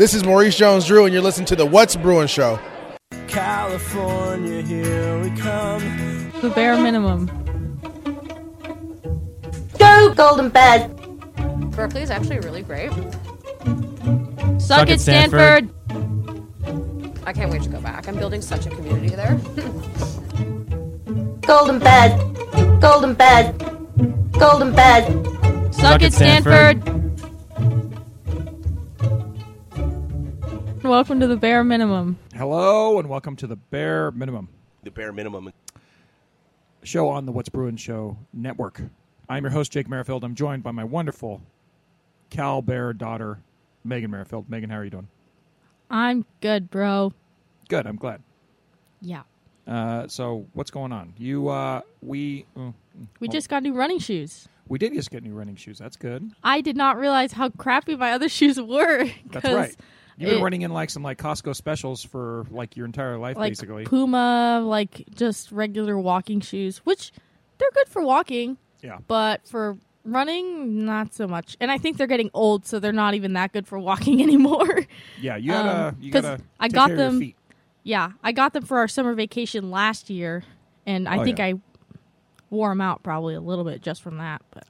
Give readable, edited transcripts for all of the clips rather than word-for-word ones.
This is Maurice Jones-Drew, and you're listening to the What's Brewing Show. California, here we come. The bare minimum. Go Golden Bears! Berkeley is actually really great. Suck it, Stanford! I can't wait to go back. I'm building such a community there. Golden Bears! Golden Bears! Golden Bears! Suck it, Stanford! Welcome to the Bare Minimum. Hello, and welcome to the Bare Minimum. The Bare Minimum. Show on the What's Brewing Show network. I'm your host, Jake Merrifield. I'm joined by my wonderful Cal Bear daughter, Megan Merrifield. Megan, how are you doing? I'm good, bro. Good, I'm glad. Yeah. So, what's going on? We just got new running shoes. We did just get new running shoes. That's good. I did not realize how crappy my other shoes were. That's right. You've been running in like some like Costco specials for like your entire life, like basically. Puma, like just regular walking shoes, which they're good for walking. Yeah. But for running, not so much. And I think they're getting old, so they're not even that good for walking anymore. Yeah, you gotta take care of your feet. Yeah, I got them for our summer vacation last year, and I wore them out probably a little bit just from that. But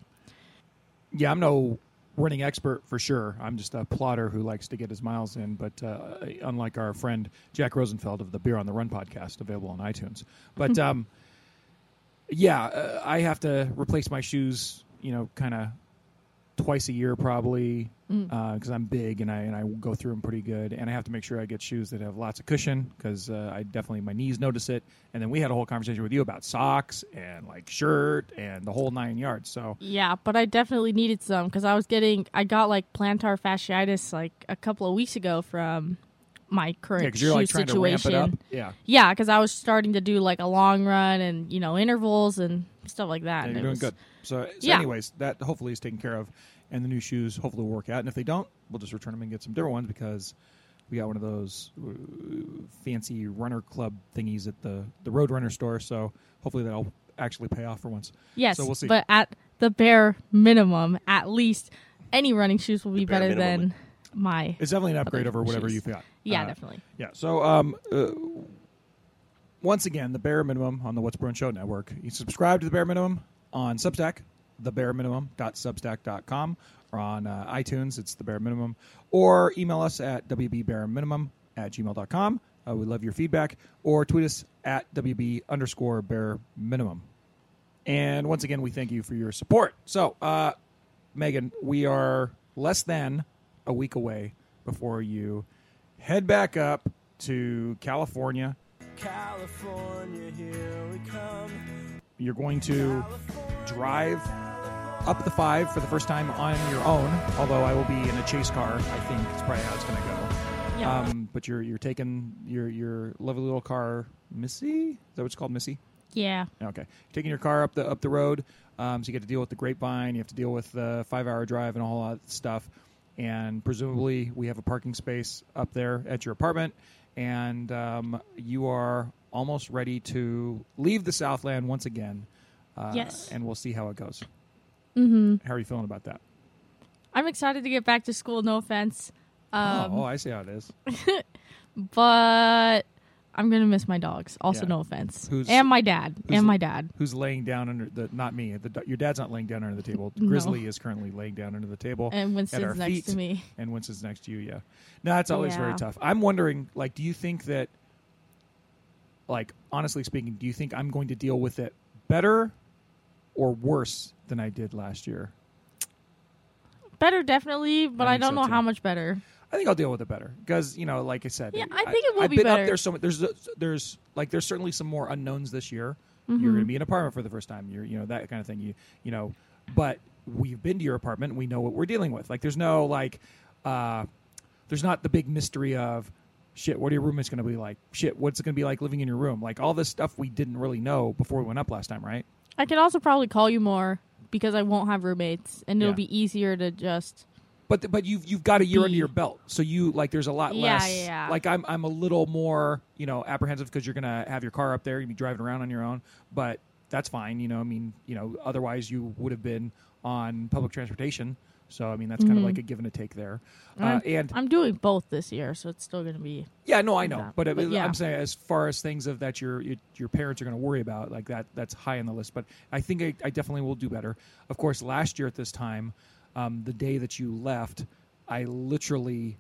yeah, I'm no running expert for sure. I'm just a plotter who likes to get his miles in, but unlike our friend Jack Rosenfeld of the Beer on the Run podcast, available on iTunes. But I have to replace my shoes, you know, kind of twice a year probably because I'm big and I go through them pretty good. And I have to make sure I get shoes that have lots of cushion because I definitely, my knees notice it. And then we had a whole conversation with you about socks and like shirt and the whole 9 yards. So yeah, but I definitely needed some because I got like plantar fasciitis like a couple of weeks ago from my current shoe like, situation. To ramp it up. Yeah, because I was starting to do like a long run and, you know, intervals and stuff like that. Yeah, and you're doing good. So anyways, that hopefully is taken care of. And the new shoes hopefully will work out. And if they don't, we'll just return them and get some different ones because we got one of those fancy runner club thingies at the Roadrunner store. So hopefully that'll actually pay off for once. Yes, so we'll see. But at the bare minimum, at least any running shoes will be better than my. It's definitely an upgrade over whatever you've got. Yeah, definitely. Yeah, so once again, the bare minimum on the What's Brewing Show network. You subscribe to the bare minimum on Substack. thebareminimum.substack.com, or on iTunes, it's The Bare Minimum, or email us at wbbareminimum@gmail.com. We love your feedback, or tweet us at @WB_bare minimum. And once again, we thank you for your support. So, Megan, we are less than a week away before you head back up to California. California, here we come. You're going to drive up the 5 for the first time on your own, although I will be in a chase car, I think it's probably how it's going to go. Yeah. But you're taking your lovely little car, Missy? Is that what it's called, Missy? Yeah. Okay. Taking your car up the road, so you get to deal with the grapevine, you have to deal with the 5-hour drive and a whole lot of stuff, and presumably we have a parking space up there at your apartment, and you are almost ready to leave the Southland once again. Yes. And we'll see how it goes. Mm-hmm. How are you feeling about that? I'm excited to get back to school, no offense. I see how it is. But I'm going to miss my dogs, also no offense. And my dad. Who's laying down not me. Your dad's not laying down under the table. Grizzly is currently laying down under the table. And Winston's next to me. And Winston's next to you, yeah. No, it's always very tough. I'm wondering, like, do you think that, like, honestly speaking, do you think I'm going to deal with it better or worse than I did last year? Better, definitely, but I don't know how much better. I think I'll deal with it better because, you know, like I said, yeah, I think it will be better. I've been up there so much. There's certainly some more unknowns this year. Mm-hmm. You're going to be in an apartment for the first time. You're, you know, that kind of thing. You know, but we've been to your apartment. We know what we're dealing with. Like, there's no there's not the big mystery of shit. What are your roommates going to be like? Shit. What's it going to be like living in your room? Like all this stuff we didn't really know before we went up last time, right? I could also probably call you more because I won't have roommates, and it'll be easier to just. But you've got a year under your belt, so you like there's a lot less. Yeah. Like I'm a little more, you know, apprehensive because you're gonna have your car up there, you'll be driving around on your own, but that's fine. You know, I mean, you know, otherwise you would have been on public transportation, So, I mean, that's kind of like a give and a take there. And I'm doing both this year, so it's still going to be... Yeah, no, I know. But yeah. I'm saying as far as things of that your parents are going to worry about, like that's high on the list. But I think I definitely will do better. Of course, last year at this time, the day that you left, I literally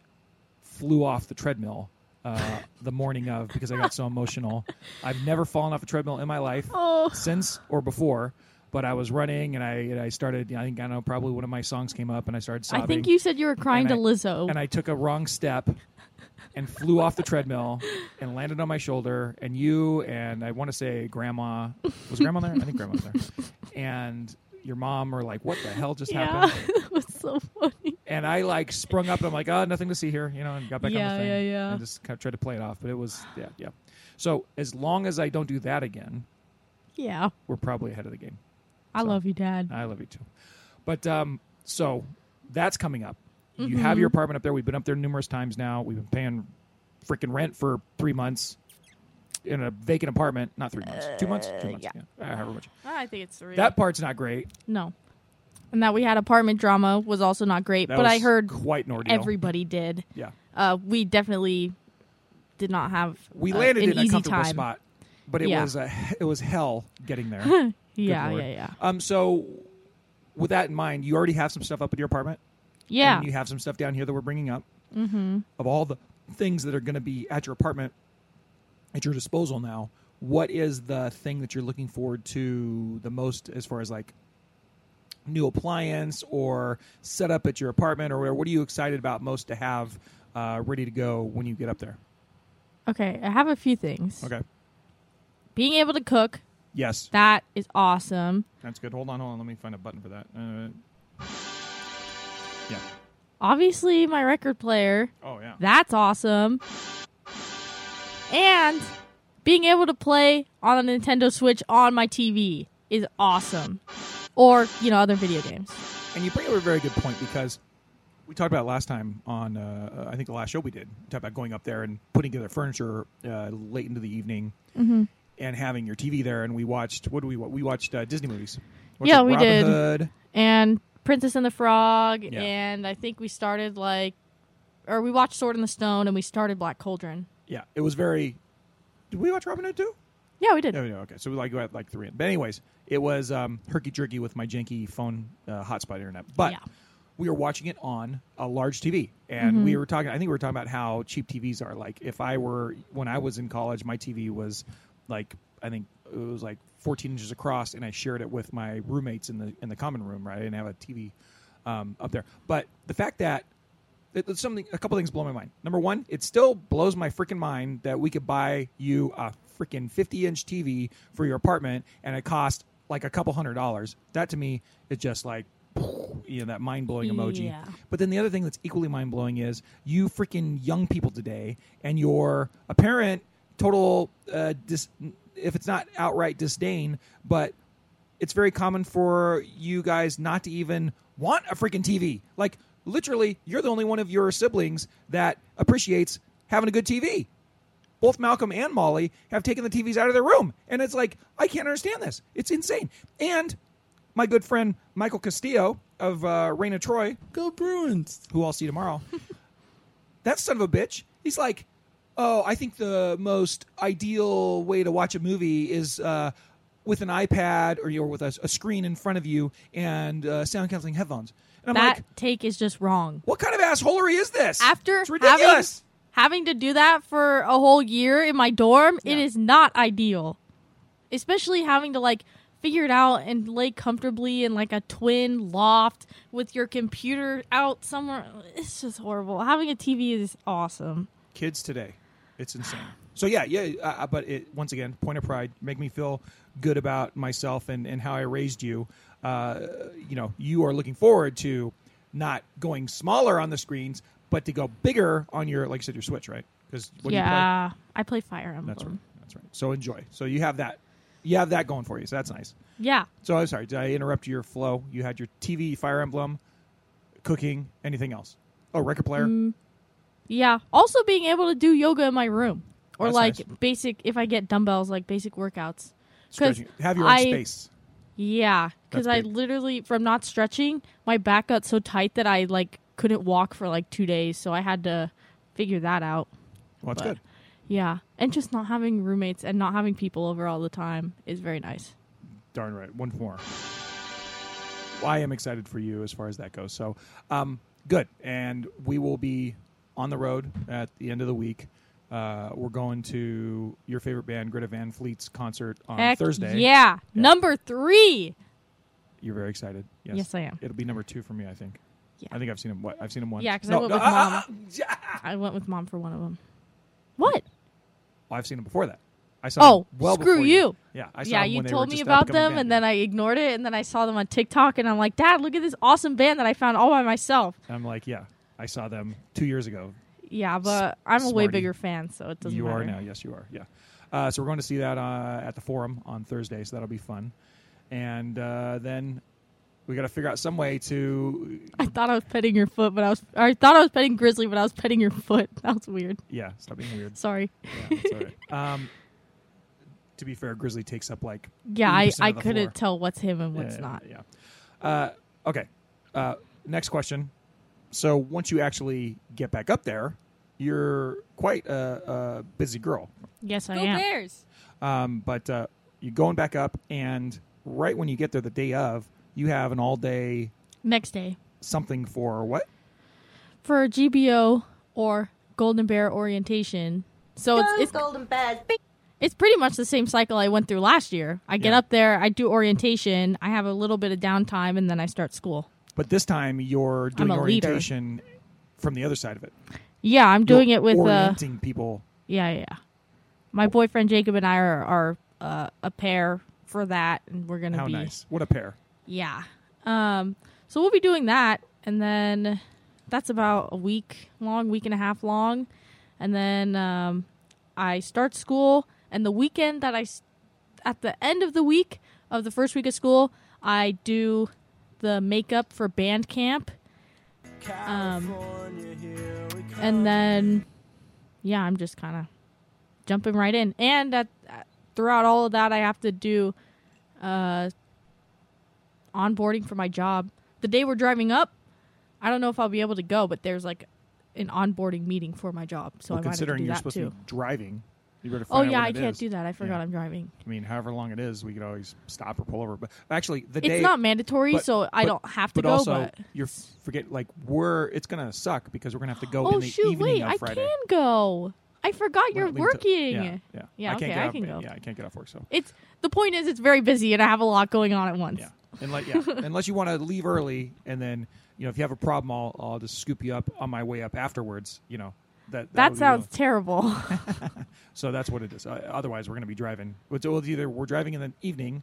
flew off the treadmill the morning of because I got so emotional. I've never fallen off a treadmill in my life since or before. But I was running, and I started, I think, I don't know, probably one of my songs came up, and I started sobbing. I think you said you were crying to Lizzo. And I took a wrong step and flew off the treadmill and landed on my shoulder. And you and I want to say Grandma. Was Grandma there? I think Grandma was there. And your mom were like, what the hell just happened? It was so funny. And I, like, sprung up, and I'm like, nothing to see here, you know, and got back on the thing. Yeah. And just kind of tried to play it off. But it was, yeah. So as long as I don't do that again, we're probably ahead of the game. I love you, Dad. I love you, too. But so that's coming up. You have your apartment up there. We've been up there numerous times now. We've been paying freaking rent for 3 months in a vacant apartment. Not 3 months. 2 months? 2 months. Yeah. However much. I think it's 3. That part's not great. No. And that we had apartment drama was also not great. But I heard quite an ordeal. Everybody did. Yeah. We definitely did not have We landed an in a comfortable time. Spot. But it was hell getting there. Yeah. So with that in mind, you already have some stuff up at your apartment. Yeah. And you have some stuff down here that we're bringing up. Mm-hmm. Of all the things that are going to be at your apartment, at your disposal now, what is the thing that you're looking forward to the most as far as like new appliance or setup at your apartment? Or what are you excited about most to have ready to go when you get up there? Okay. I have a few things. Okay. Being able to cook. Yes. That is awesome. That's good. Hold on. Let me find a button for that. Yeah. Obviously, my record player. Oh, yeah. That's awesome. And being able to play on a Nintendo Switch on my TV is awesome. Or, you know, other video games. And you bring up a very good point because we talked about last time on, I think the last show we did, we talked about going up there and putting together furniture late into the evening. Mm-hmm. And having your TV there, and we watched. We watched Disney movies. We Robin did. Hood. And Princess and the Frog, and I think we started we watched Sword in the Stone, and we started Black Cauldron. Yeah, it was very. Did we watch Robin Hood too? Yeah, we did. No, okay. So we got three in. But anyways, it was herky jerky with my janky phone hotspot internet, but. Yeah. We were watching it on a large TV, and we were talking. I think we were talking about how cheap TVs are. Like, when I was in college, my TV was. Like, I think it was like 14 inches across, and I shared it with my roommates in the common room, right? I didn't have a TV up there. But the fact that a couple things blow my mind. Number one, it still blows my freaking mind that we could buy you a freaking 50-inch TV for your apartment, and it cost like a couple $100s. That to me is just like, you know, that mind-blowing emoji. Yeah. But then the other thing that's equally mind-blowing is you freaking young people today, and you're a parent. Total, if it's not outright disdain, but it's very common for you guys not to even want a freaking TV. Like, literally, you're the only one of your siblings that appreciates having a good TV. Both Malcolm and Molly have taken the TVs out of their room. And it's like, I can't understand this. It's insane. And my good friend Michael Castillo of Reign of Troy. Go Bruins. Who I'll see tomorrow. That son of a bitch. He's like... Oh, I think the most ideal way to watch a movie is with an iPad or you're with a screen in front of you and sound canceling headphones. And I'm like, that take is just wrong. What kind of assholery is this? After it's ridiculous. Having to do that for a whole year in my dorm, it is not ideal. Especially having to figure it out and lay comfortably in a twin loft with your computer out somewhere. It's just horrible. Having a TV is awesome. Kids today. It's insane. So, but once again, point of pride, make me feel good about myself and how I raised you. You know, you are looking forward to not going smaller on the screens, but to go bigger on your, like you said, your Switch, right? Because you play? I play Fire Emblem. That's right. So enjoy. So you have that going for you. So that's nice. Yeah. So I'm sorry. Did I interrupt your flow? You had your TV, Fire Emblem, cooking, anything else? Oh, record player. Yeah. Also being able to do yoga in my room or that's nice. Basic, if I get dumbbells, basic workouts. Stretching. Have your own space. Yeah, because I literally, from not stretching, my back got so tight that I couldn't walk for 2 days, so I had to figure that out. Well, that's good. Yeah, and just not having roommates and not having people over all the time is very nice. Darn right. One more. Well, I am excited for you as far as that goes. So, good. And we will be on the road at the end of the week. We're going to your favorite band, Greta Van Fleet's concert on Thursday. Yeah. Number 3. You're very excited. Yes. Yes, I am. It'll be number 2 for me, I think. Yeah. I think I've seen him. What? I've seen him once. Yeah, because I went with mom. Yeah. I went with mom for one of them. What? Well, I've seen him before that. I saw them well screw you. Yeah, I saw them when they were just up and coming. Yeah, you told me about them, and then I ignored it, and then I saw them on TikTok, and I'm like, Dad, look at this awesome band that I found all by myself. And I'm like, yeah, I saw them 2 years ago. Yeah, but I'm a way bigger fan, so it doesn't matter. You are now. Yes, you are. Yeah. So we're going to see that at the Forum on Thursday, so that'll be fun. And then we got to figure out some way to... I thought I was petting your foot, but I thought I was petting Grizzly, but I was petting your foot. That was weird. Yeah, stop being weird. Sorry. Yeah, that's all right. To be fair, Grizzly takes up I couldn't tell what's him and what's not. Yeah. Okay. Next question. So once you actually get back up there, you're quite a busy girl. Yes, I am. Go Bears! But you're going back up, and right when you get there the day of, you have an all-day... Next day. Something for what? For GBO or Golden Bear Orientation. So it's Golden Bears. It's pretty much the same cycle I went through last year. I get up there, I do orientation, I have a little bit of downtime, and then I start school. But this time, you're doing orientation from the other side of it. Yeah, I'm doing it with... orienting people. Yeah. My boyfriend Jacob and I are a pair for that, and we're going to be... How nice. What a pair. Yeah. So we'll be doing that, and then that's about a week long, week and a half long. And then I start school... And the weekend that at the end of the week of the first week of school, I do the makeup for band camp. And then, I'm just kind of jumping right in. And throughout all of that, I have to do onboarding for my job. The day we're driving up, I don't know if I'll be able to go, but there's an onboarding meeting for my job. So I might have to do that too. Considering you're supposed to be driving... I can't do that. I forgot I'm driving. I mean, however long it is, we could always stop or pull over. But actually, it's not mandatory, so I don't have to go. But you forget, it's going to suck because we're going to have to go in the evening of Friday. Oh, shoot, wait, I can go. I forgot you're working. Yeah, okay, I can go. Yeah, I can't get off work, so. The point is, it's very busy, and I have a lot going on at once. Yeah, unless you want to leave early, and then, if you have a problem, I'll just scoop you up on my way up afterwards, That sounds terrible. So that's what it is. Otherwise, we're going to be driving. It's either we're driving in the evening,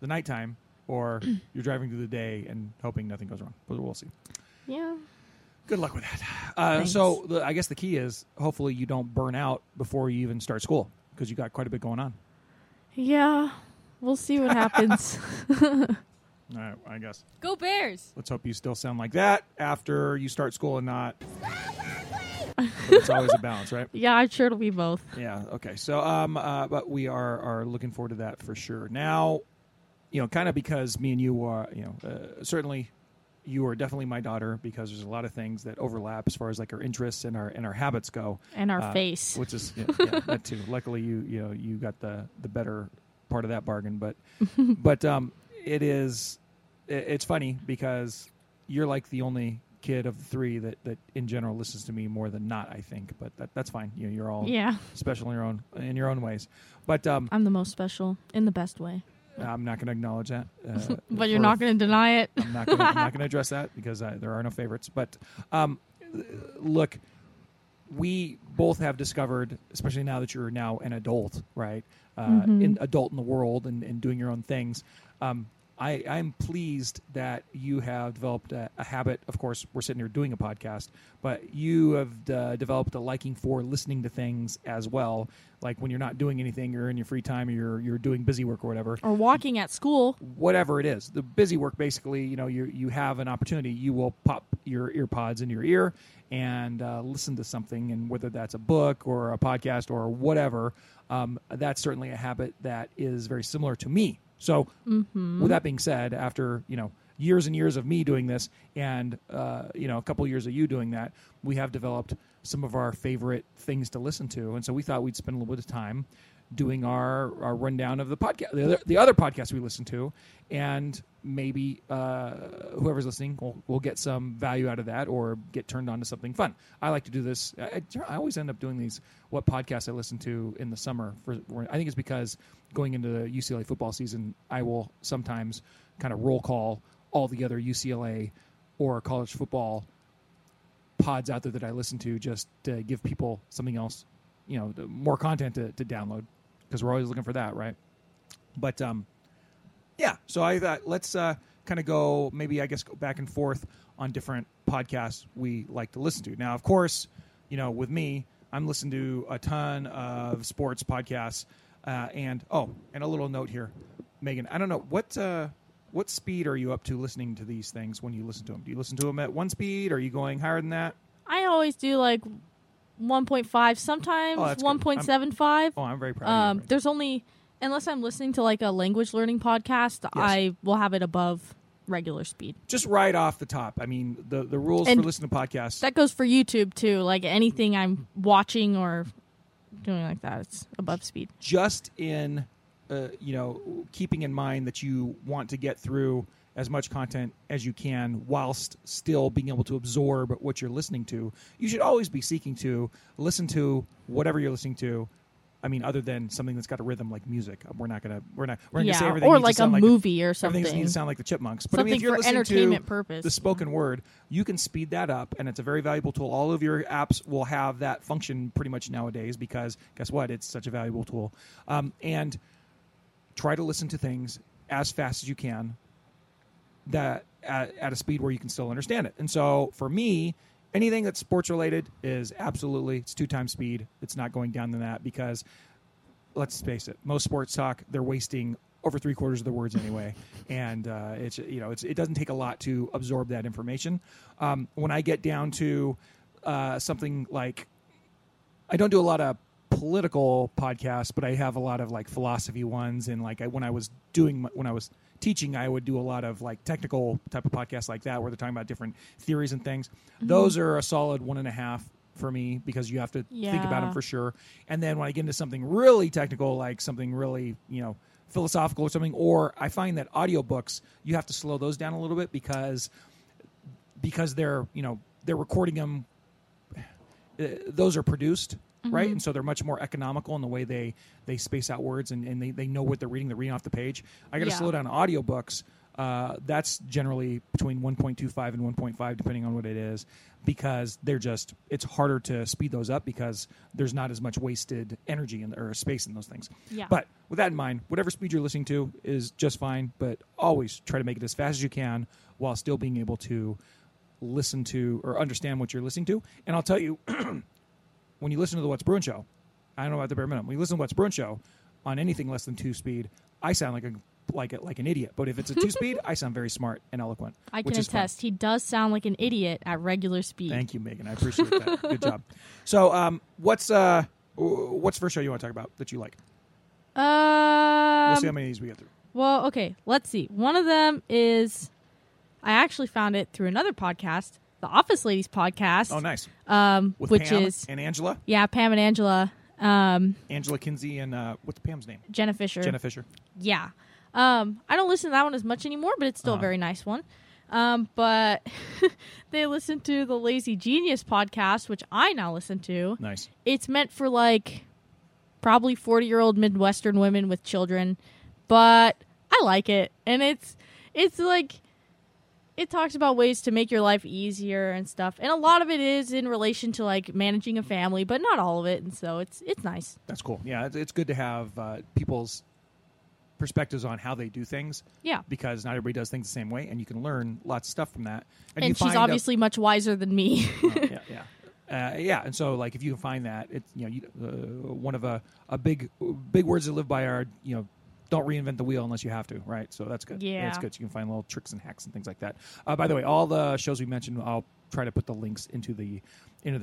the nighttime, or you're driving through the day and hoping nothing goes wrong. But we'll see. Yeah. Good luck with that. So I guess the key is hopefully you don't burn out before you even start school because you got quite a bit going on. Yeah. We'll see what happens. All right, I guess. Go Bears! Let's hope you still sound like that after you start school and not... But it's always a balance, right? Yeah, I'm sure it'll be both. Yeah, okay. So, but we are looking forward to that for sure. Now, kind of because me and you are, certainly you are definitely my daughter because there's a lot of things that overlap as far as our interests and our habits go, and our face, which is that too. Luckily, you got the better part of that bargain, but it's funny because you're the only kid of the three that in general listens to me more than not, I think, but that's fine. You're all special in your own ways. But I'm the most special in the best way. I'm not going to acknowledge that. But you're not going to deny it. I'm not going to address that because there are no favorites. But look, we both have discovered, especially now that you're now an adult, right? Adult in the world and doing your own things. I'm pleased that you have developed a habit. Of course, we're sitting here doing a podcast, but you have developed a liking for listening to things as well. Like when you're not doing anything, you're in your free time, or you're doing busy work or whatever, or walking at school, whatever it is. The busy work, basically, you have an opportunity. You will pop your ear pods in your ear and listen to something, and whether that's a book or a podcast or whatever, that's certainly a habit that is very similar to me. So with that being said, after, you know, years and years of me doing this and, you know, a couple years of you doing that, we have developed some of our favorite things to listen to. And so we thought we'd spend a little bit of time doing our rundown of the podcast, the other podcasts we listen to, and maybe whoever's listening will get some value out of that or get turned on to something fun. I like to do this. I always end up doing these, what podcasts I listen to in the summer. I think it's because going into the UCLA football season, I will sometimes kind of roll call all the other UCLA or college football pods out there that I listen to, just to give people something else, you know, more content to download, because we're always looking for that, right? But yeah, so I thought let's kind of go, maybe I guess go back and forth on different podcasts we like to listen to. Now, of course, you know, with me, I'm listening to a ton of sports podcasts, and a little note here, Megan. I don't know what speed are you up to listening to these things when you listen to them? Do you listen to them at one speed? Or are you going higher than that? I always do like 1.5, sometimes 1.75. Oh, I'm very proud of you. There's only, unless I'm listening to like a language learning podcast, yes, I will have it above regular speed. Just right off the top. I mean, the rules and for listening to podcasts. That goes for YouTube too. Like anything I'm watching or doing like that, it's above speed. Just in... you know, keeping in mind that you want to get through as much content as you can whilst still being able to absorb what you're listening to, you should always be seeking to listen to whatever you're listening to. I mean, other than something that's got a rhythm like music, we're not going to say everything. Or like a movie or something. Everything needs to sound like the Chipmunks. But something, I mean, if you're for listening entertainment to purpose, the spoken word, you can speed that up, and it's a very valuable tool. All of your apps will have that function pretty much nowadays, because guess what? It's such a valuable tool. And try to listen to things as fast as you can, that at a speed where you can still understand it. And so for me, anything that's sports related is absolutely, it's 2x speed. It's not going down than that, because let's face it, most sports talk, they're wasting over 3/4 of the words anyway. And it's, you know, it doesn't take a lot to absorb that information. When I get down to something like, I don't do a lot of political podcasts, but I have a lot of like philosophy ones, and like when I was teaching, I would do a lot of like technical type of podcasts like that, where they're talking about different theories and things. Those are a solid 1.5 for me, because you have to think about them for sure. And then when I get into something really technical, like something really, you know, philosophical or something, or I find that audiobooks, you have to slow those down a little bit, because they're, you know, they're recording them. Those are produced. Right? And so they're much more economical in the way they space out words, and they know what they're reading. They're reading off the page. I got to slow down audiobooks. That's generally between 1.25 and 1.5, depending on what it is, because they're just, it's harder to speed those up, because there's not as much wasted energy or space in those things. Yeah. But with that in mind, whatever speed you're listening to is just fine, but always try to make it as fast as you can while still being able to listen to or understand what you're listening to. And I'll tell you... When you listen to the What's Brewing Show, I don't know about the bare minimum. When you listen to What's Brewing Show on anything less than 2 speed, I sound like an idiot. But if it's a 2 speed, I sound very smart and eloquent. I can attest. He does sound like an idiot at regular speed. Thank you, Megan. I appreciate that. Good job. So, what's the first show you want to talk about that you like? We'll see how many of these we get through. Well, okay, let's see. One of them is, I actually found it through another podcast. The Office Ladies podcast. Oh, nice. With which Pam is and Angela. Yeah, Pam and Angela. Angela Kinsey and what's Pam's name? Jenna Fisher. Yeah. I don't listen to that one as much anymore, but it's still a very nice one. But they listen to the Lazy Genius podcast, which I now listen to. Nice. It's meant for like probably 40-year-old Midwestern women with children, but I like it, and it's like. It talks about ways to make your life easier and stuff. And a lot of it is in relation to, like, managing a family, but not all of it. And so it's nice. That's cool. Yeah, it's good to have people's perspectives on how they do things. Yeah. Because not everybody does things the same way, and you can learn lots of stuff from that. And she's obviously much wiser than me. Yeah. And so, like, if you can find that, it's, you know, one of a big words to live by are, you know, don't reinvent the wheel unless you have to, right? So that's good. Yeah. That's good. So you can find little tricks and hacks and things like that. By the way, all the shows we mentioned, I'll try to put the links into the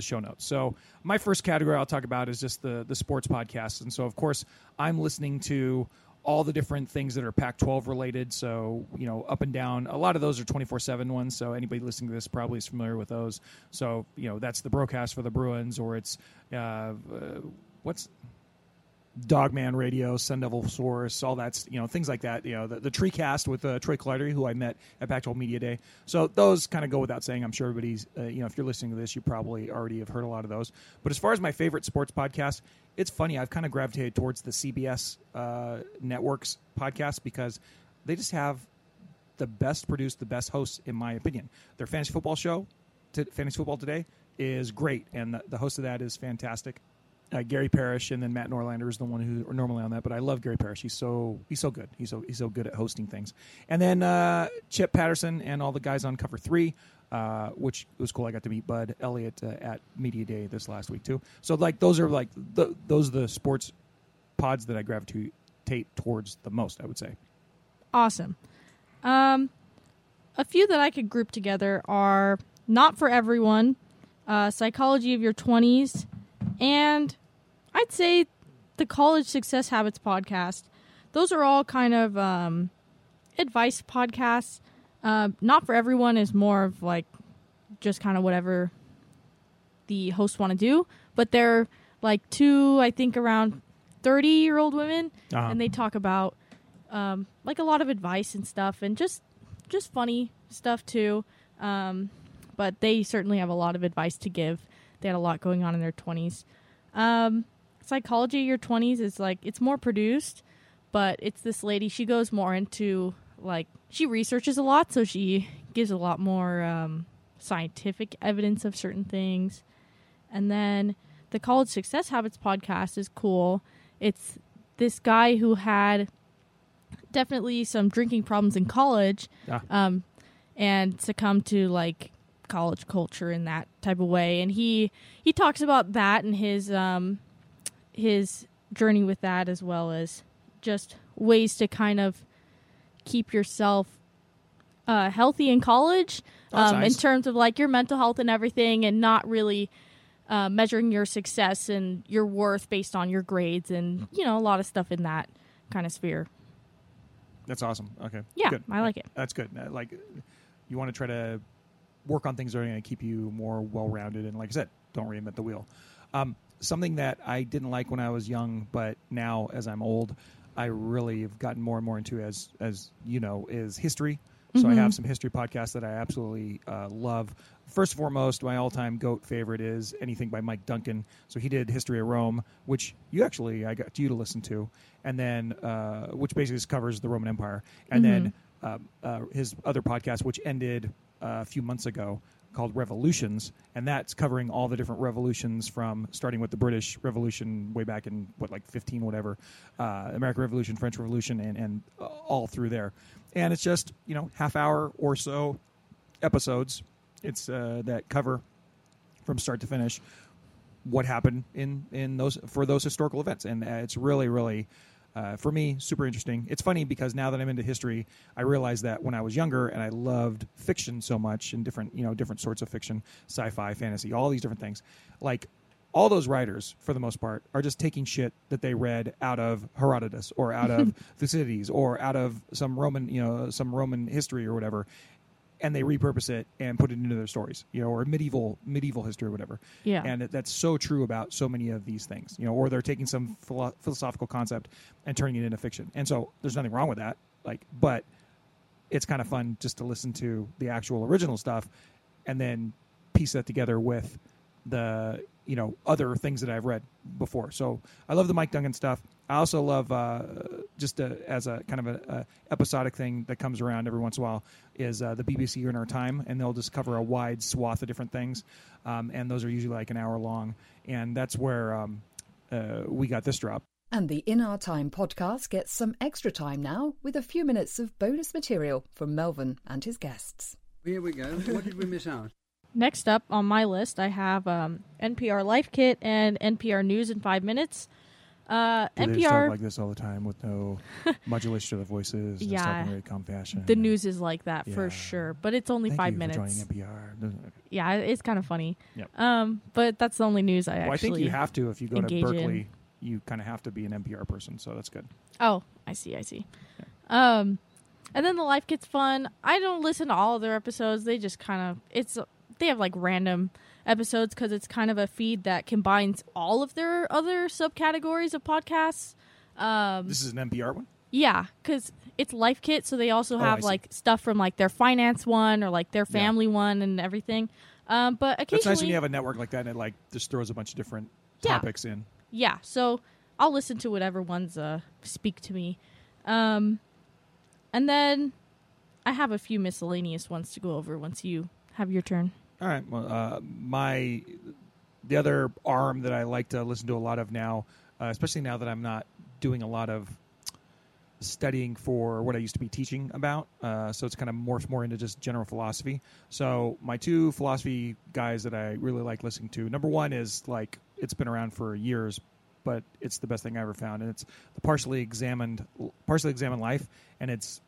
show notes. So my first category I'll talk about is just the sports podcasts. And so, of course, I'm listening to all the different things that are Pac-12 related. So, you know, up and down, a lot of those are 24/7 ones. So anybody listening to this probably is familiar with those. So, you know, that's the broadcast for the Bruins, or it's what's Dogman Radio, Sun Devil Source, all that's, you know, things like that. You know, the Tree Cast with Troy Collidery, who I met at Pactual Media Day. So those kind of go without saying. I'm sure everybody's, you know, if you're listening to this, you probably already have heard a lot of those. But as far as my favorite sports podcast, it's funny. I've kind of gravitated towards the CBS network's podcasts because they just have the best produced, the best hosts, in my opinion. Their fantasy football show, Fantasy Football Today, is great. And the host of that is fantastic. Gary Parish, and then Matt Norlander is the one who are normally on that, but I love Gary Parish. He's so good. He's so good at hosting things. And then Chip Patterson and all the guys on Cover 3, which was cool. I got to meet Bud Elliott at Media Day this last week too. So like those are like the sports pods that I gravitate towards the most, I would say. Awesome. A few that I could group together are Not For Everyone, Psychology of Your 20s, and I'd say the College Success Habits podcast. Those are all kind of advice podcasts. Not For Everyone is more of like just kind of whatever the hosts want to do. But they're like two, I think, around 30-year-old women. Uh-huh. And they talk about like a lot of advice and stuff, and just funny stuff too. But they certainly have a lot of advice to give. They had a lot going on in their 20s. Psychology of Your 20s is like, it's more produced, but it's this lady. She goes more into like, she researches a lot, so she gives a lot more scientific evidence of certain things. And then the College Success Habits podcast is cool. It's this guy who had definitely some drinking problems in college, and succumbed to like college culture in that type of way, and he talks about that and his journey with that, as well as just ways to kind of keep yourself healthy in college, nice. In terms of like your mental health and everything, and not really measuring your success and your worth based on your grades, and you know, a lot of stuff in that kind of sphere. That's awesome. Okay. Yeah, good. I like it. That's good. Like, you want to try to work on things that are going to keep you more well-rounded. And like I said, don't reinvent the wheel. Something that I didn't like when I was young, but now as I'm old, I really have gotten more and more into, as you know, is history. Mm-hmm. So I have some history podcasts that I absolutely love. First and foremost, my all-time GOAT favorite is anything by Mike Duncan. So he did History of Rome, which I got you to listen to, and then which basically just covers the Roman Empire. And then his other podcast, which ended a few months ago, called Revolutions, and that's covering all the different revolutions, from starting with the British Revolution way back in like 15 whatever, American Revolution, French Revolution, and all through there. And it's just, you know, half hour or so episodes. It's that cover from start to finish what happened in those, for those historical events, and it's really. For me, super interesting. It's funny because now that I'm into history, I realize that when I was younger and I loved fiction so much, and different sorts of fiction, sci-fi, fantasy, all these different things, like all those writers, for the most part, are just taking shit that they read out of Herodotus or out of Thucydides or out of some Roman history or whatever, and they repurpose it and put it into their stories, you know, or medieval history or whatever. Yeah. And that's so true about so many of these things, you know, or they're taking some philosophical concept and turning it into fiction. And so there's nothing wrong with that. Like, but it's kind of fun just to listen to the actual original stuff and then piece that together with the, you know, other things that I've read before. So I love the Mike Duncan stuff. I also love as a kind of a episodic thing that comes around every once in a while is the BBC In Our Time, and they'll just cover a wide swath of different things, and those are usually like an hour long, and that's where we got this drop. And the In Our Time podcast gets some extra time now with a few minutes of bonus material from Melvin and his guests. Here we go. What did we miss out? Next up on my list, I have NPR Life Kit and NPR News in 5 minutes. NPR, they just talk like this all the time with no modulation of the voices. Yeah, just talking in a calm fashion. The news is like that for sure, but it's only 5 minutes. Thank you for joining NPR. Yeah, it's kind of funny. Yep. But that's the only news I actually engage in. Well, I think you have to if you go to Berkeley. you kind of have to be an NPR person, so that's good. Oh, I see. Yeah. And then The Life Gets Fun. I don't listen to all of their episodes. They just kind of, they have like random episodes because it's kind of a feed that combines all of their other subcategories of podcasts. This is an NPR one? Yeah, because it's Life Kit, so they also have like stuff from like their finance one or like their family one and everything. But occasionally, it's nice when you have a network like that and it like just throws a bunch of different topics in. Yeah, so I'll listen to whatever ones speak to me. And then I have a few miscellaneous ones to go over once you have your turn. All right. Well, the other arm that I like to listen to a lot of now, especially now that I'm not doing a lot of studying for what I used to be teaching about. So it's kind of morphed more into just general philosophy. So my two philosophy guys that I really like listening to, number one is like, it's been around for years, but it's the best thing I ever found. And it's the Partially Examined Life. And it's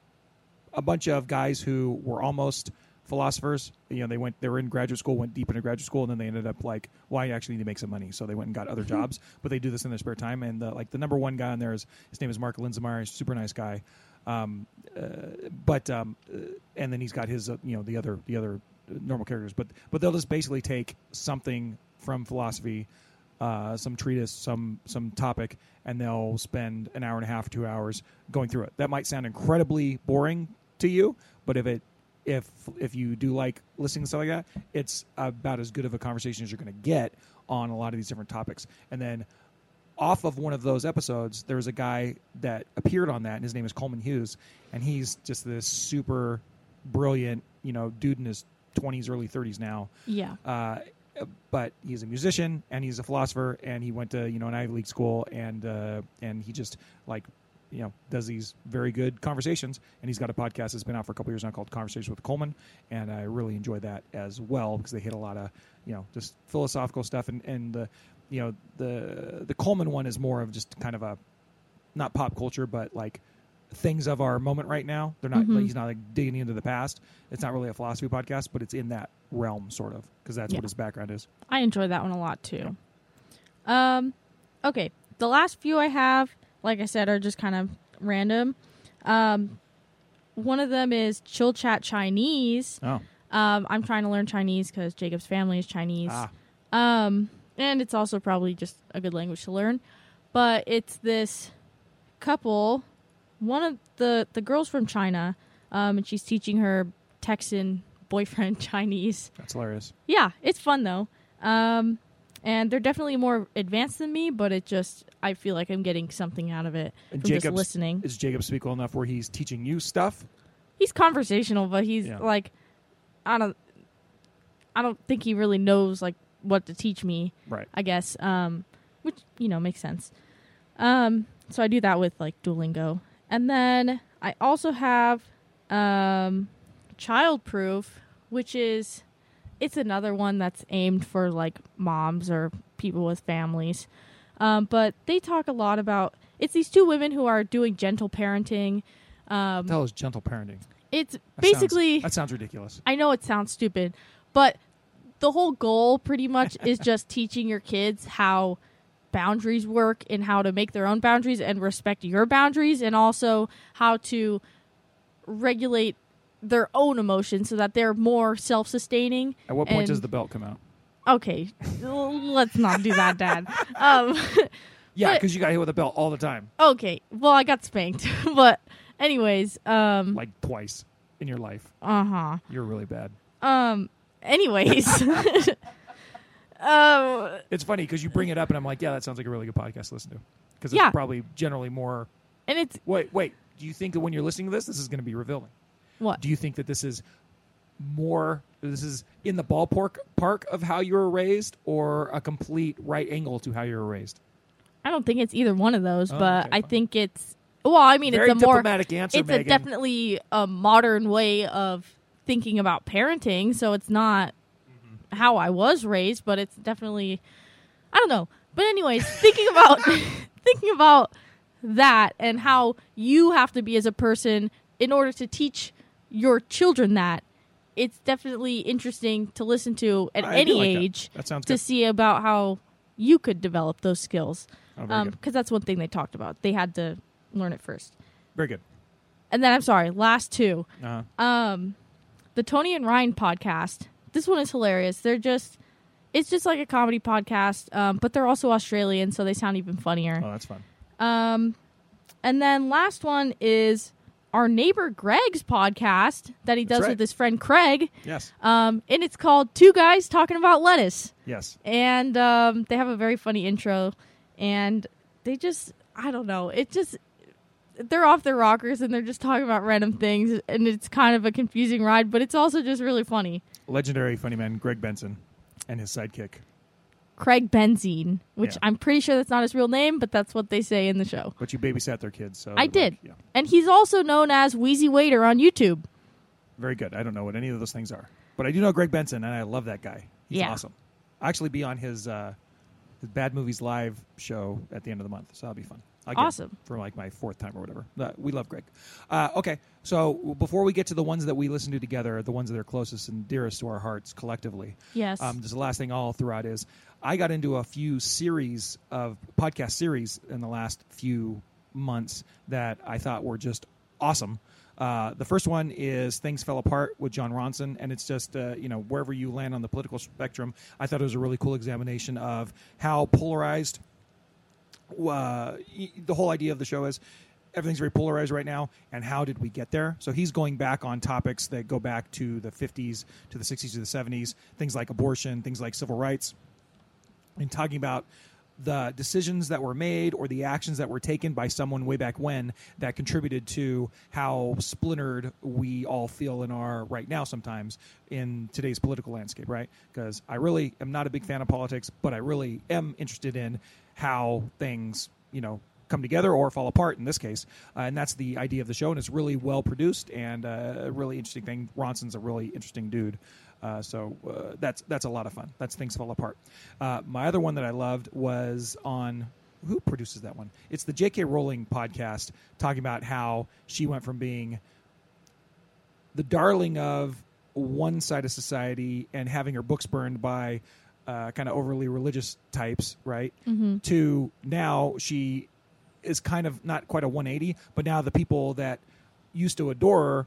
a bunch of guys who were almost philosophers. You know, they were in graduate school, went deep into graduate school, and then they ended up like, well, I actually need to make some money. So they went and got other jobs, but they do this in their spare time. And the number one guy on there his name is Mark Linzemeyer. He's a super nice guy. And then he's got his, the other normal characters, but they'll just basically take something from philosophy, some treatise, some topic, and they'll spend an hour and a half, 2 hours going through it. That might sound incredibly boring to you, but if you do like listening to stuff like that, it's about as good of a conversation as you're going to get on a lot of these different topics. And then off of one of those episodes, there was a guy that appeared on that, and his name is Coleman Hughes, and he's just this super brilliant, dude in his 20s, early 30s now. Yeah. But he's a musician, and he's a philosopher, and he went to an Ivy League school, and he just like. Does these very good conversations, and he's got a podcast that's been out for a couple years now called Conversations with Coleman, and I really enjoy that as well because they hit a lot of just philosophical stuff, and the Coleman one is more of just kind of a not pop culture but like things of our moment right now. They're not he's not like digging into the past. It's not really a philosophy podcast, but it's in that realm sort of because that's what his background is. I enjoy that one a lot too. Yeah. Okay, the last few I have, like I said, are just kind of random. One of them is Chill Chat Chinese. Oh. I'm trying to learn Chinese because Jacob's family is Chinese. Ah. And it's also probably just a good language to learn. But it's this couple, one of the girls from China, and she's teaching her Texan boyfriend Chinese. That's hilarious. Yeah, it's fun, though. And they're definitely more advanced than me, but I feel like I'm getting something out of it from just listening. Is Jacob speak well enough where he's teaching you stuff? He's conversational, but he's like, I don't think he really knows like what to teach me. Right. I guess, which makes sense. So I do that with like Duolingo, and then I also have Childproof, which is. It's another one that's aimed for, like, moms or people with families. But they talk a lot about... It's these two women who are doing gentle parenting. What the hell is gentle parenting? That sounds ridiculous. I know it sounds stupid. But the whole goal, pretty much, is just teaching your kids how boundaries work and how to make their own boundaries and respect your boundaries. And also how to regulate their own emotions so that they're more self-sustaining. At what point does the belt come out? Okay, let's not do that, Dad. Yeah, because you got hit with a belt all the time. Okay, well, I got spanked. But anyways... like twice in your life. Uh-huh. You're really bad. Anyways. It's funny because you bring it up and I'm like, yeah, that sounds like a really good podcast to listen to. Because it's probably generally more... And it's... Wait. Do you think that when you're listening to this is going to be revealing? What? Do you think that this is in the ballpark of how you were raised or a complete right angle to how you were raised? I don't think it's either one of those, but I think it's, very it's a more diplomatic answer, Megan. It's definitely a modern way of thinking about parenting. So it's not how I was raised, but it's definitely, I don't know. But anyways, thinking about that and how you have to be as a person in order to teach your children that, it's definitely interesting to listen to at any age. That sounds good. To see about how you could develop those skills. Because that's one thing they talked about. They had to learn it first. Very good. And then, I'm sorry, last two. Uh-huh. The Tony and Ryan podcast. This one is hilarious. It's just like a comedy podcast, but they're also Australian, so they sound even funnier. Oh, that's fun. And then last one is our neighbor Greg's podcast that he does with his friend Craig. Yes. And it's called Two Guys Talking About Lettuce. Yes. And they have a very funny intro, and they just, I don't know, it just... They're off their rockers, and they're just talking about random things, and it's kind of a confusing ride, but it's also just really funny. Legendary funny man Greg Benson and his sidekick. Craig Benzine, which I'm pretty sure that's not his real name, but that's what they say in the show. But you babysat their kids. So I did. Yeah. And he's also known as Wheezy Waiter on YouTube. Very good. I don't know what any of those things are. But I do know Greg Benson, and I love that guy. He's awesome. I'll actually be on his Bad Movies Live show at the end of the month, so that'll be fun. Awesome. For like my fourth time or whatever. We love Greg. Okay, so before we get to the ones that we listen to together, the ones that are closest and dearest to our hearts collectively. Yes. Just the last thing I'll throw out is I got into a few series of podcast series in the last few months that I thought were just awesome. The first one is Things Fell Apart with John Ronson, and it's just, wherever you land on the political spectrum, I thought it was a really cool examination of how polarized the whole idea of the show is. Everything's very polarized right now, and how did we get there? So he's going back on topics that go back to the 50s, to the 60s, to the 70s, things like abortion, things like civil rights, and talking about the decisions that were made or the actions that were taken by someone way back when that contributed to how splintered we all feel in our right now sometimes in today's political landscape, right? Because I really am not a big fan of politics, but I really am interested in how things, come together or fall apart in this case. And that's the idea of the show, and it's really well produced and a really interesting thing. Ronson's a really interesting dude. So that's a lot of fun. That's Things Fall Apart. My other one that I loved was on... Who produces that one? It's the J.K. Rowling podcast, talking about how she went from being the darling of one side of society and having her books burned by kind of overly religious types, right? Mm-hmm. To now she is kind of not quite a 180, but now the people that used to adore her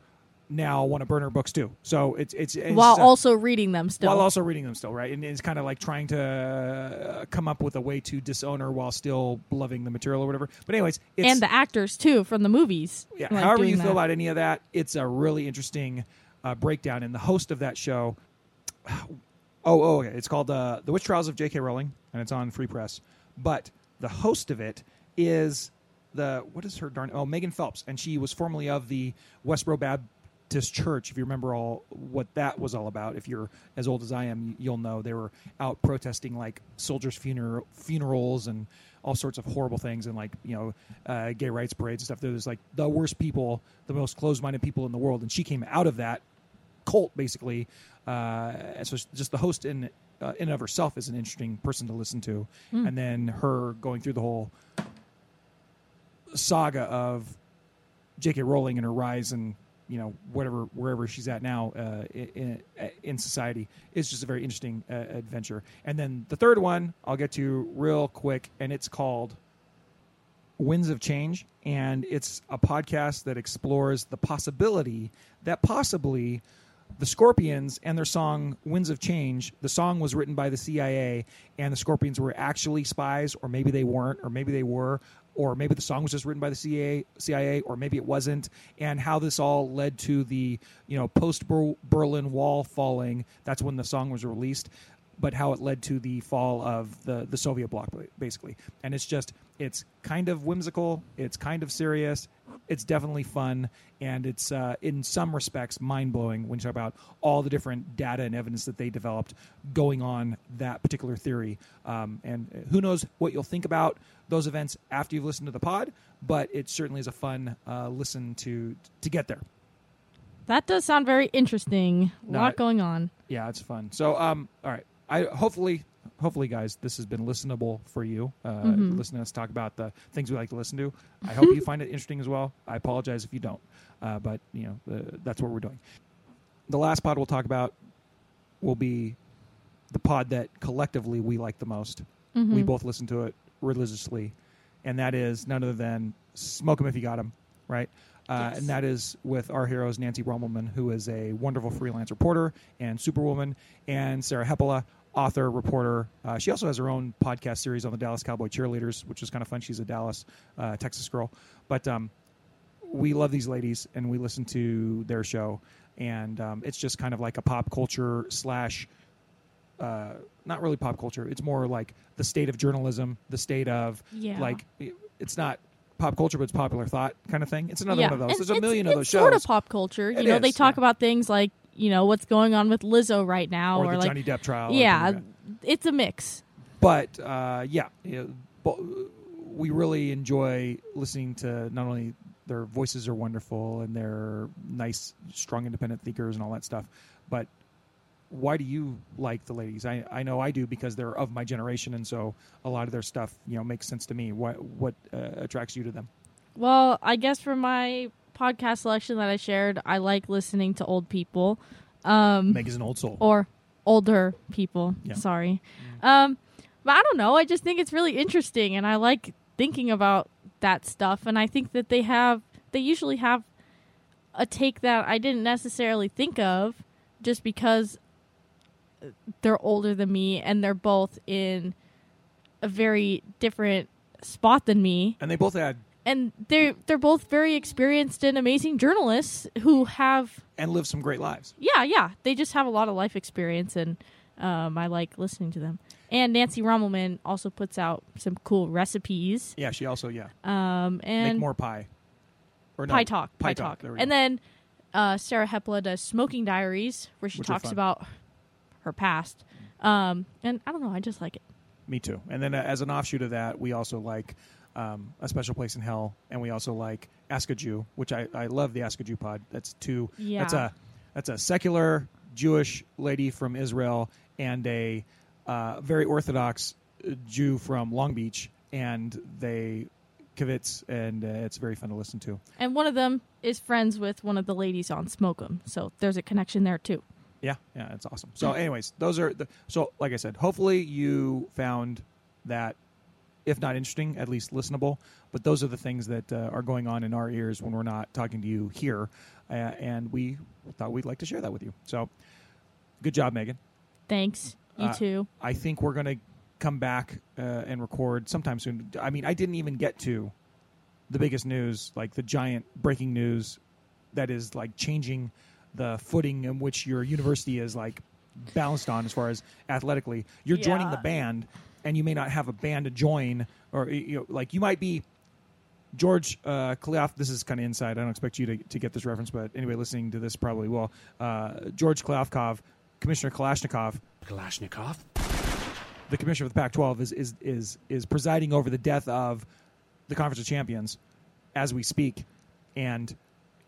now want to burn her books too. So it's while also reading them still. While also reading them still, right? And it's kind of like trying to come up with a way to disown her while still loving the material or whatever. But anyways, and the actors too from the movies. Yeah. Like however you feel about any of that, it's a really interesting breakdown. And the host of that show, okay, it's called The Witch Trials of J.K. Rowling, and it's on Free Press. But the host of it is Megan Phelps, and she was formerly of the Westboro Baptist Church, if you remember all what that was all about. If you're as old as I am, you'll know they were out protesting like soldiers' funerals and all sorts of horrible things, and like gay rights parades and stuff. They're just like the worst people, the most closed-minded people in the world, and she came out of that cult basically. And so just the host in and of herself is an interesting person to listen to, and then her going through the whole saga of J.K. Rowling and her rise and. Wherever she's at now in society is just a very interesting adventure. And then the third one I'll get to real quick, and it's called Winds of Change, and it's a podcast that explores the possibility that possibly the Scorpions and their song Winds of Change, the song was written by the CIA, and the Scorpions were actually spies, or maybe they weren't, or maybe they were, or maybe the song was just written by the CIA, or maybe it wasn't, and how this all led to the post-Berlin Wall falling. That's when the song was released, but how it led to the fall of the Soviet bloc, basically. And it's kind of whimsical, it's kind of serious, it's definitely fun, and it's in some respects mind-blowing when you talk about all the different data and evidence that they developed going on that particular theory. And who knows what you'll think about those events after you've listened to the pod, but it certainly is a fun listen to get there. That does sound very interesting. A lot going on. Yeah, it's fun. So, all right. I hopefully, guys, this has been listenable for you. Listening to us talk about the things we like to listen to. I hope you find it interesting as well. I apologize if you don't, but that's what we're doing. The last pod we'll talk about will be the pod that collectively we like the most, Mm-hmm. We both listen to it religiously, and that is none other than Smoke 'Em If You Got 'Em, right? Yes. And that is with our heroes, Nancy Rommelman, who is a wonderful freelance reporter and superwoman, and Sarah Heppola, author, reporter. She also has her own podcast series on the Dallas Cowboy Cheerleaders, which is kind of fun. She's a Dallas, Texas girl. But we love these ladies, and we listen to their show. And it's just kind of like a pop culture slash, not really pop culture. It's more like the state of journalism, the state of, like, it's not pop culture, but it's popular thought kind of thing. It's another one of those. And there's a million of those shows. It's sort of pop culture. You know, they talk about things like, you know, what's going on with Lizzo right now. Or the Johnny Depp trial. Yeah, like it's a mix. But, we really enjoy listening to not only their voices are wonderful and they're nice, strong, independent thinkers and all that stuff, but why do you like the ladies? I know I do because they're of my generation, and so a lot of their stuff, you know, makes sense to me. What attracts you to them? Well, I guess for my podcast selection that I shared, I like listening to old people. Meg is an old soul. Or older people. Yeah. Sorry. Mm-hmm. But I don't know. I just think it's really interesting, and I like thinking about that stuff. And I think that they usually have a take that I didn't necessarily think of just because they're older than me, and they're both in a very different spot than me. And they both had... And they're both very experienced and amazing journalists who have... And live some great lives. Yeah, yeah. They just have a lot of life experience, and I like listening to them. And Nancy Rommelman also puts out some cool recipes. Yeah, she also, and Make More Pie. Or no, Pie Talk. And then Sarah Heppola does Smoking Diaries, where she talks about her past. And I don't know, I just like it. Me too. And then as an offshoot of that, we also like... A Special Place in Hell, and we also like Ask a Jew, which I love the Ask a Jew pod. That's a secular Jewish lady from Israel and a very Orthodox Jew from Long Beach, and they kvetz, and it's very fun to listen to. And one of them is friends with one of the ladies on Smoke 'Em, so there's a connection there too. Yeah, it's awesome. So, anyways, those are so like I said, hopefully you found that. If not interesting, at least listenable. But those are the things that are going on in our ears when we're not talking to you here. And we thought we'd like to share that with you. So good job, Megan. Thanks. You too. I think we're going to come back and record sometime soon. I mean, I didn't even get to the biggest news, like the giant breaking news that is like changing the footing in which your university is like balanced on as far as athletically. You're joining the band. And you may not have a band to join, or you know, like you might be George Kliaf. This is kind of inside. I don't expect you to get this reference, but anyway, listening to this probably will. George Kliafkov, Commissioner Kalashnikov, the commissioner of the Pac-12, is presiding over the death of the Conference of Champions as we speak, and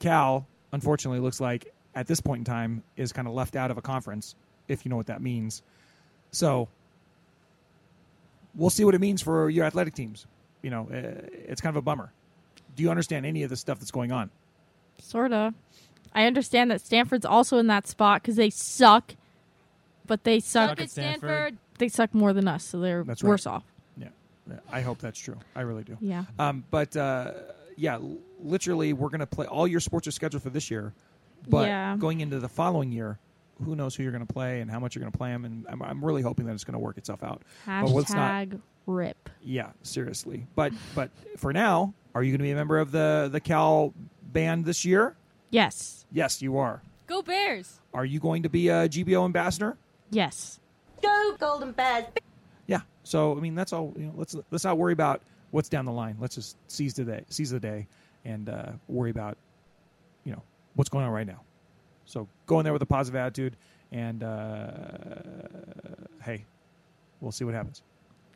Cal, unfortunately, looks like at this point in time is kind of left out of a conference, if you know what that means. So. We'll see what it means for your athletic teams. You know, it's kind of a bummer. Do you understand any of the stuff that's going on? Sort of. I understand that Stanford's also in that spot because they suck, but they suck at Stanford. They suck more than us, so they're worse off. Yeah, I hope that's true. I really do. Yeah. Literally, we're going to play. All your sports are scheduled for this year, but going into the following year, who knows who you're going to play and how much you're going to play them, and I'm really hoping that it's going to work itself out. #But rip. Yeah, seriously. But for now, are you going to be a member of the Cal band this year? Yes. Yes, you are. Go Bears! Are you going to be a GBO ambassador? Yes. Go Golden Bears! Yeah. So I mean, that's all. You know, let's not worry about what's down the line. Let's just seize the day, and worry about what's going on right now. So go in there with a positive attitude, and hey, we'll see what happens.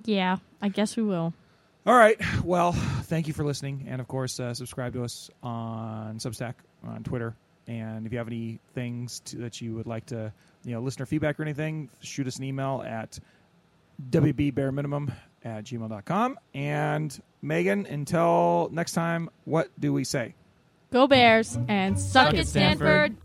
Yeah, I guess we will. All right. Well, thank you for listening. And, of course, subscribe to us on Substack, on Twitter. And if you have any things that you would like to, listener feedback or anything, shoot us an email at wbbareminimum@gmail.com. And, Megan, until next time, what do we say? Go Bears and suck at Stanford.